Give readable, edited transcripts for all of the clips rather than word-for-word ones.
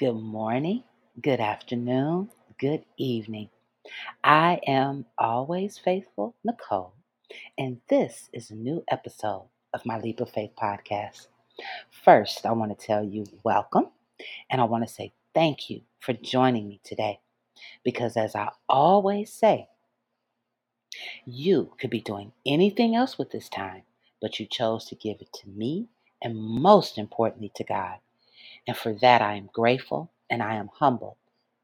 Good morning, good afternoon, good evening. I am Always Faithful Nicole, and this is a new episode of my Leap of Faith podcast. First, I want to tell you welcome, and I want to say thank you for joining me today, because as I always say, you could be doing anything else with this time, but you chose to give it to me, and most importantly to God. And for that, I am grateful and I am humbled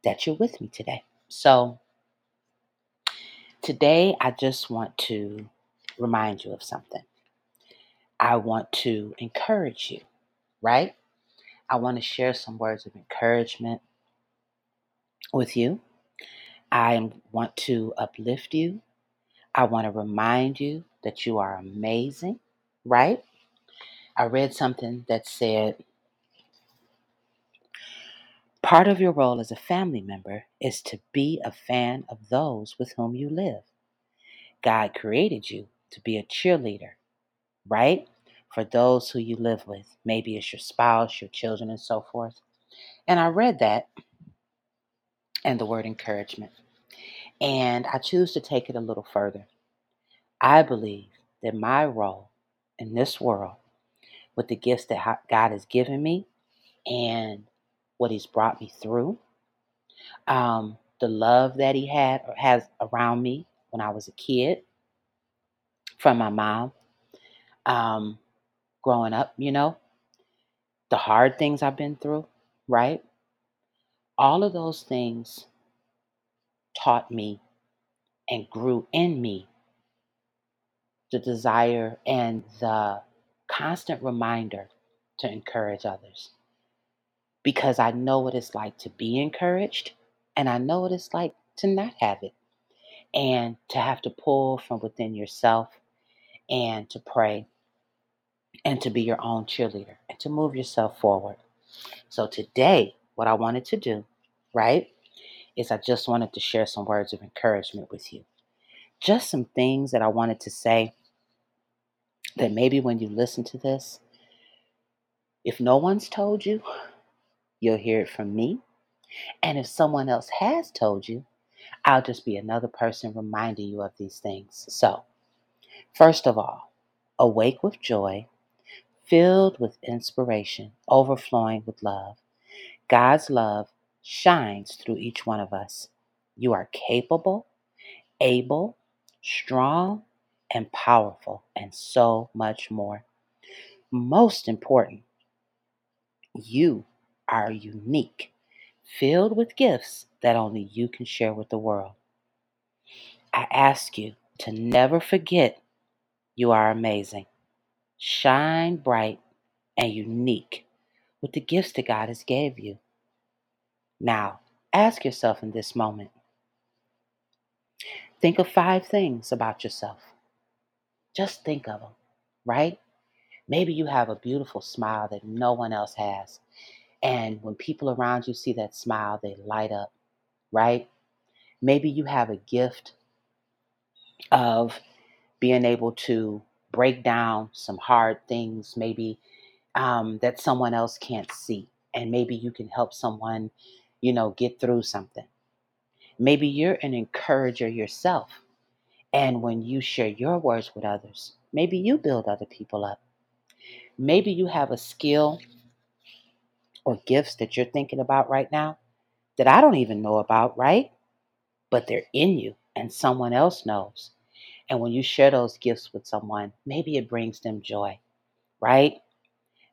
that you're with me today. So today, I just want to remind you of something. I want to encourage you, right? I want to share some words of encouragement with you. I want to uplift you. I want to remind you that you are amazing, right? I read something that said, part of your role as a family member is to be a fan of those with whom you live. God created you to be a cheerleader, right? For those who you live with. Maybe it's your spouse, your children, and so forth. And I read that and the word encouragement. And I choose to take it a little further. I believe that my role in this world, with the gifts that God has given me and what he's brought me through, the love that he had or has around me when I was a kid from my mom, growing up, the hard things I've been through, right? All of those things taught me and grew in me the desire and the constant reminder to encourage others. Because I know what it's like to be encouraged, and I know what it's like to not have it, and to have to pull from within yourself, and to pray, and to be your own cheerleader, and to move yourself forward. So today, what I wanted to do, right, is I just wanted to share some words of encouragement with you. Just some things that I wanted to say that maybe when you listen to this, if no one's told you, you'll hear it from me. And if someone else has told you, I'll just be another person reminding you of these things. So, first of all, awake with joy, filled with inspiration, overflowing with love. God's love shines through each one of us. You are capable, able, strong, and powerful, and so much more. Most important, you are unique, filled with gifts that only you can share with the world. I ask you to never forget you are amazing, shine bright and unique with the gifts that God has gave you. Now, ask yourself in this moment, think of 5 things about yourself. Just think of them, right? Maybe you have a beautiful smile that no one else has. And when people around you see that smile, they light up, right? Maybe you have a gift of being able to break down some hard things, maybe that someone else can't see. And maybe you can help someone, get through something. Maybe you're an encourager yourself. And when you share your words with others, maybe you build other people up. Maybe you have a skill or gifts that you're thinking about right now that I don't even know about, right? But they're in you and someone else knows. And when you share those gifts with someone, maybe it brings them joy, right?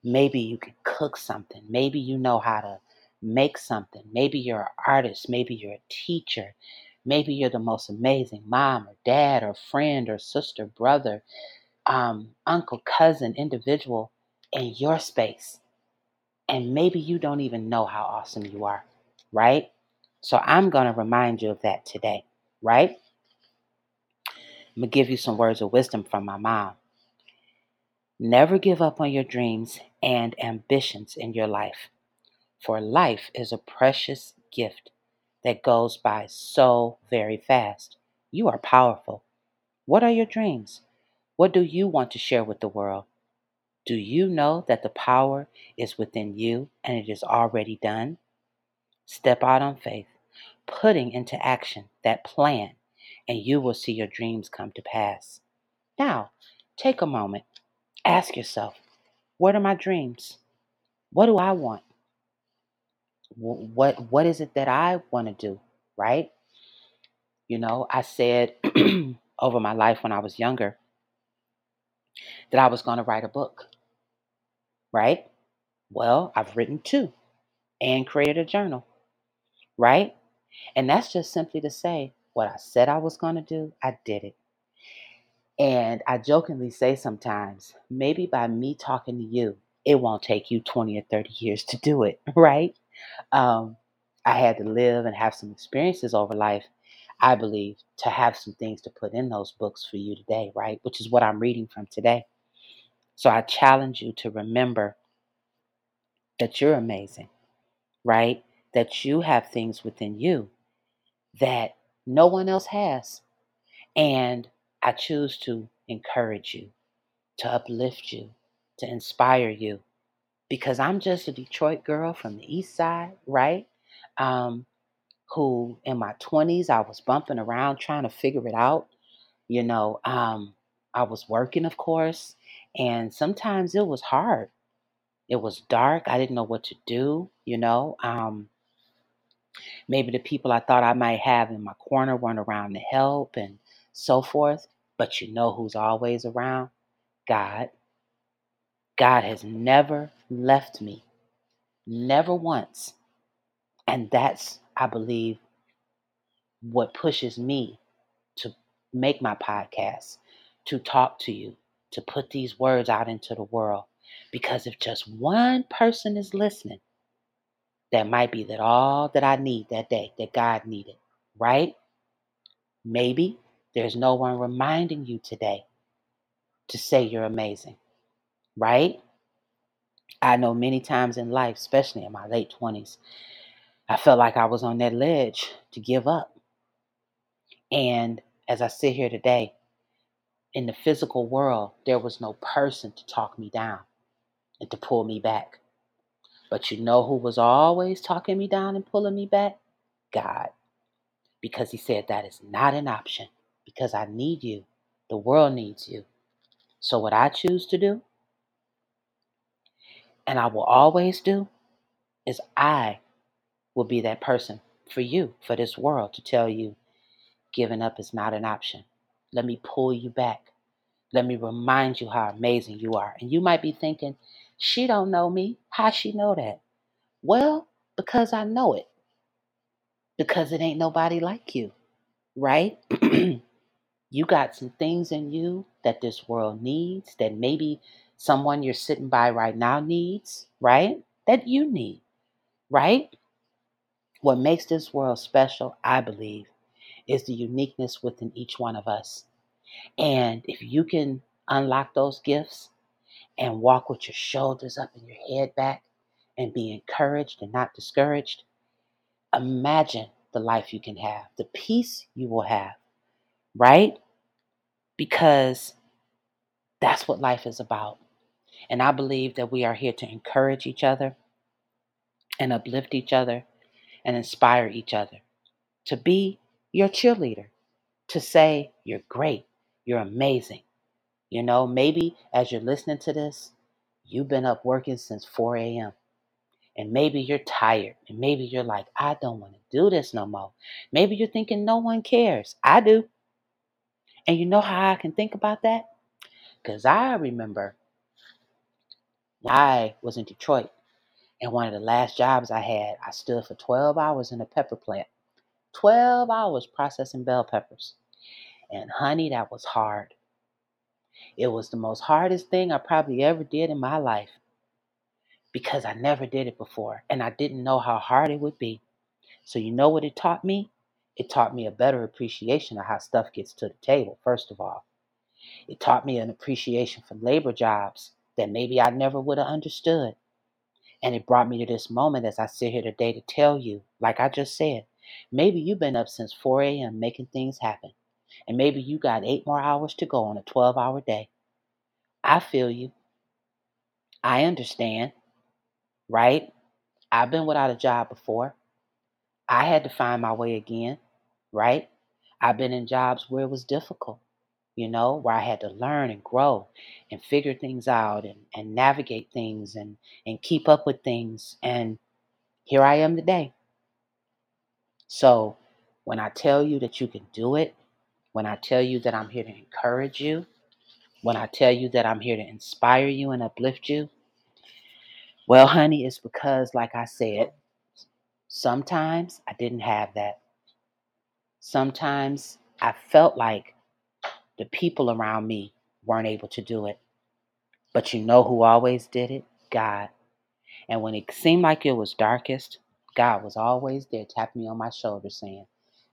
Maybe you can cook something. Maybe you know how to make something. Maybe you're an artist. Maybe you're a teacher. Maybe you're the most amazing mom or dad or friend or sister, brother, uncle, cousin, individual in your space. And maybe you don't even know how awesome you are, right? So I'm going to remind you of that today, right? I'm going to give you some words of wisdom from my mom. Never give up on your dreams and ambitions in your life, for life is a precious gift that goes by so very fast. You are powerful. What are your dreams? What do you want to share with the world? Do you know that the power is within you and it is already done? Step out on faith, putting into action that plan, and you will see your dreams come to pass. Now, take a moment. Ask yourself, what are my dreams? What do I want? What is it that I want to do, right? You know, I said over my life when I was younger that I was going to write a book, right? Well, I've written two and created a journal, right? And that's just simply to say what I said I was going to do, I did it. And I jokingly say sometimes, maybe by me talking to you, it won't take you 20 or 30 years to do it, right? I had to live and have some experiences over life, I believe, to have some things to put in those books for you today, right? Which is what I'm reading from today. So I challenge you to remember that you're amazing, right? That you have things within you that no one else has. And I choose to encourage you, to uplift you, to inspire you, because I'm just a Detroit girl from the East Side, right? Who in my 20s, I was bumping around trying to figure it out. You know, I was working, of course, and sometimes it was hard. It was dark. I didn't know what to do, you know. Maybe the people I thought I might have in my corner weren't around to help and so forth. But you know who's always around? God. God has never left me. Never once. And that's, I believe, what pushes me to make my podcast, to talk to you, to put these words out into the world. Because if just one person is listening, that might be that all that I need that day, that God needed, right? Maybe there's no one reminding you today to say you're amazing, right? I know many times in life, especially in my late 20s, I felt like I was on that ledge to give up. And as I sit here today, in the physical world, there was no person to talk me down and to pull me back. But you know who was always talking me down and pulling me back? God. Because he said that is not an option. Because I need you. The world needs you. So what I choose to do, and I will always do, is I will be that person for you, for this world, to tell you giving up is not an option. Let me pull you back. Let me remind you how amazing you are. And you might be thinking, she don't know me. How she know that? Well, because I know it. Because it ain't nobody like you, right? You got some things in you that this world needs, that maybe someone you're sitting by right now needs, right? That you need, right? What makes this world special, I believe, is the uniqueness within each one of us. And if you can unlock those gifts and walk with your shoulders up and your head back and be encouraged and not discouraged, imagine the life you can have, the peace you will have, right? Because that's what life is about. And I believe that we are here to encourage each other and uplift each other and inspire each other, to be your cheerleader, to say you're great, you're amazing. You know, maybe as you're listening to this, you've been up working since 4 a.m. And maybe you're tired. And maybe you're like, I don't want to do this no more. Maybe you're thinking no one cares. I do. And you know how I can think about that? Because I remember when I was in Detroit and one of the last jobs I had, I stood for 12 hours in a pepper plant. 12 hours processing bell peppers. And honey, that was hard. It was the most hardest thing I probably ever did in my life. Because I never did it before. And I didn't know how hard it would be. So you know what it taught me? It taught me a better appreciation of how stuff gets to the table, first of all. It taught me an appreciation for labor jobs that maybe I never would have understood. And it brought me to this moment as I sit here today to tell you, like I just said, maybe you've been up since 4 a.m. making things happen. And maybe you got 8 more hours to go on a 12-hour day. I feel you. I understand. Right? I've been without a job before. I had to find my way again, right? I've been in jobs where it was difficult, where I had to learn and grow and figure things out and navigate things and keep up with things. And here I am today. So when I tell you that you can do it, when I tell you that I'm here to encourage you, when I tell you that I'm here to inspire you and uplift you, well, honey, it's because, like I said, sometimes I didn't have that. Sometimes I felt like the people around me weren't able to do it. But you know who always did it? God. And when it seemed like it was darkest, God was always there tapping me on my shoulder saying,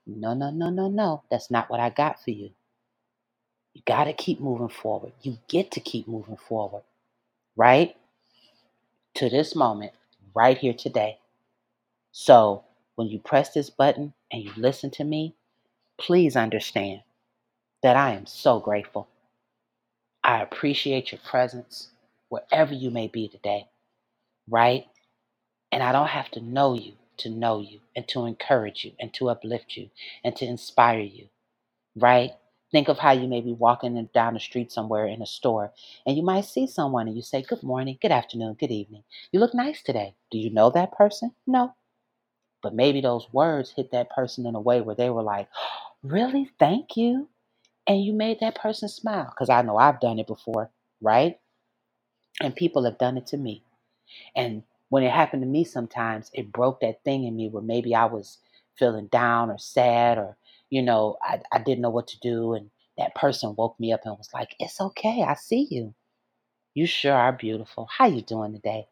no, that's not what I got for you. You got to keep moving forward. You get to keep moving forward, right? To this moment, right here today. So when you press this button and you listen to me, please understand that I am so grateful. I appreciate your presence wherever you may be today, right? And I don't have to know you and to encourage you and to uplift you and to inspire you, right? Think of how you may be walking down the street somewhere in a store and you might see someone and you say, good morning, good afternoon, good evening. You look nice today. Do you know that person? No. But maybe those words hit that person in a way where they were like, really? Thank you. And you made that person smile, because I know I've done it before, right? And people have done it to me. And when it happened to me sometimes, it broke that thing in me where maybe I was feeling down or sad or, I didn't know what to do. And that person woke me up and was like, it's okay. I see you. You sure are beautiful. How you doing today?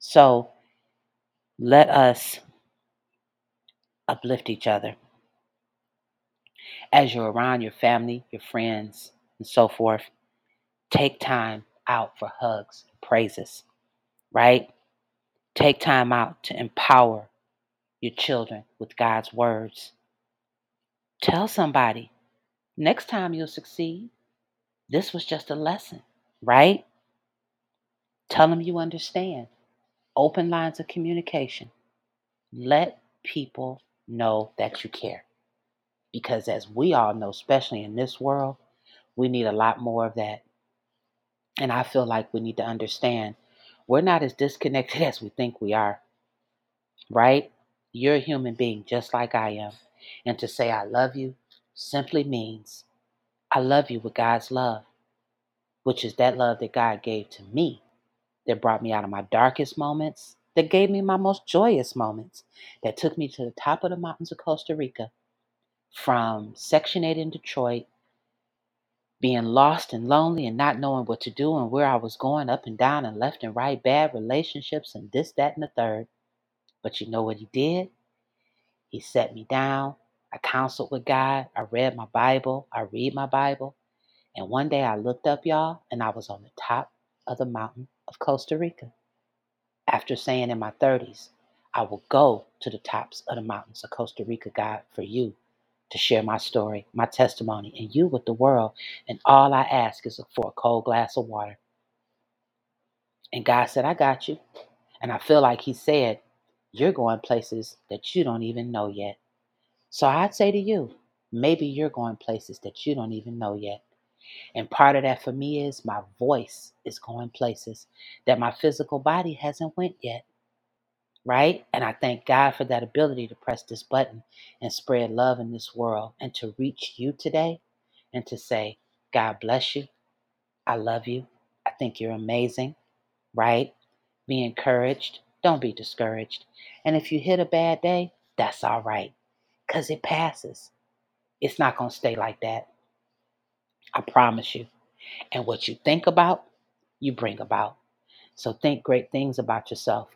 So let us uplift each other. As you're around your family, your friends, and so forth, take time out for hugs and praises, right? Take time out to empower your children with God's words. Tell somebody, next time you'll succeed. This was just a lesson, right? Tell them you understand. Open lines of communication. Let people know that you care. Because as we all know, especially in this world, we need a lot more of that. And I feel like we need to understand we're not as disconnected as we think we are, right? You're a human being just like I am. And to say I love you simply means I love you with God's love, which is that love that God gave to me, that brought me out of my darkest moments, that gave me my most joyous moments, that took me to the top of the mountains of Costa Rica, from Section 8 in Detroit, being lost and lonely and not knowing what to do and where I was going, up and down and left and right, bad relationships and this, that, and the third. But you know what he did? He set me down. I counseled with God. I read my Bible. I read my Bible. And one day I looked up, y'all, and I was on the top of the mountain of Costa Rica. After saying in my 30s, I will go to the tops of the mountains of Costa Rica, God, for you, to share my story, my testimony, and you with the world. And all I ask is for a cold glass of water. And God said, I got you. And I feel like he said, you're going places that you don't even know yet. So I'd say to you, maybe you're going places that you don't even know yet. And part of that for me is my voice is going places that my physical body hasn't went yet. Right? And I thank God for that ability to press this button and spread love in this world and to reach you today and to say, God bless you. I love you. I think you're amazing. Right? Be encouraged. Don't be discouraged. And if you hit a bad day, that's all right, because it passes. It's not going to stay like that. I promise you. And what you think about, you bring about. So think great things about yourself.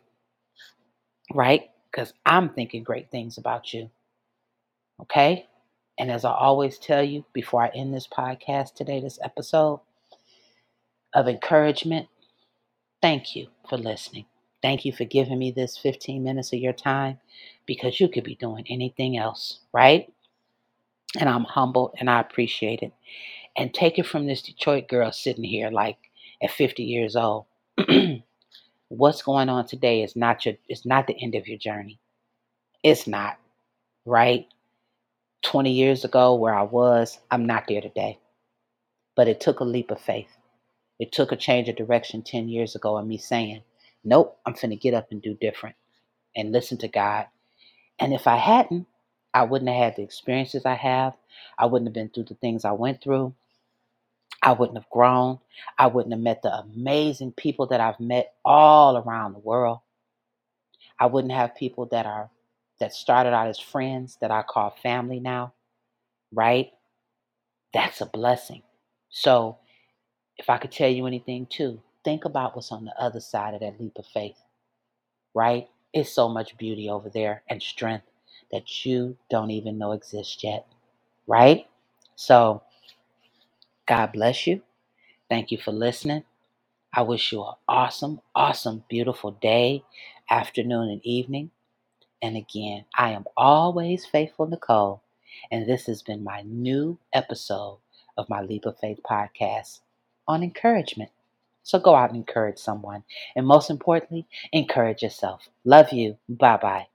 Right? Because I'm thinking great things about you. Okay? And as I always tell you before I end this podcast today, this episode of encouragement, thank you for listening. Thank you for giving me this 15 minutes of your time, because you could be doing anything else, right? And I'm humbled and I appreciate it. And take it from this Detroit girl sitting here like at 50 years old. What's going on today is not the end of your journey. It's not. right? 20 years ago where I was, I'm not there today. But it took a leap of faith. It took a change of direction 10 years ago and me saying, nope, I'm finna get up and do different and listen to God. And if I hadn't, I wouldn't have had the experiences I have. I wouldn't have been through the things I went through. I wouldn't have grown. I wouldn't have met the amazing people that I've met all around the world. I wouldn't have people that started out as friends that I call family now, right? That's a blessing. So if I could tell you anything too, think about what's on the other side of that leap of faith, right? It's so much beauty over there and strength that you don't even know exists yet, right? So God bless you. Thank you for listening. I wish you an awesome, awesome, beautiful day, afternoon, and evening. And again, I am Always Faithful Nicole, and this has been my new episode of my Leap of Faith podcast on encouragement. So go out and encourage someone, and most importantly, encourage yourself. Love you. Bye-bye.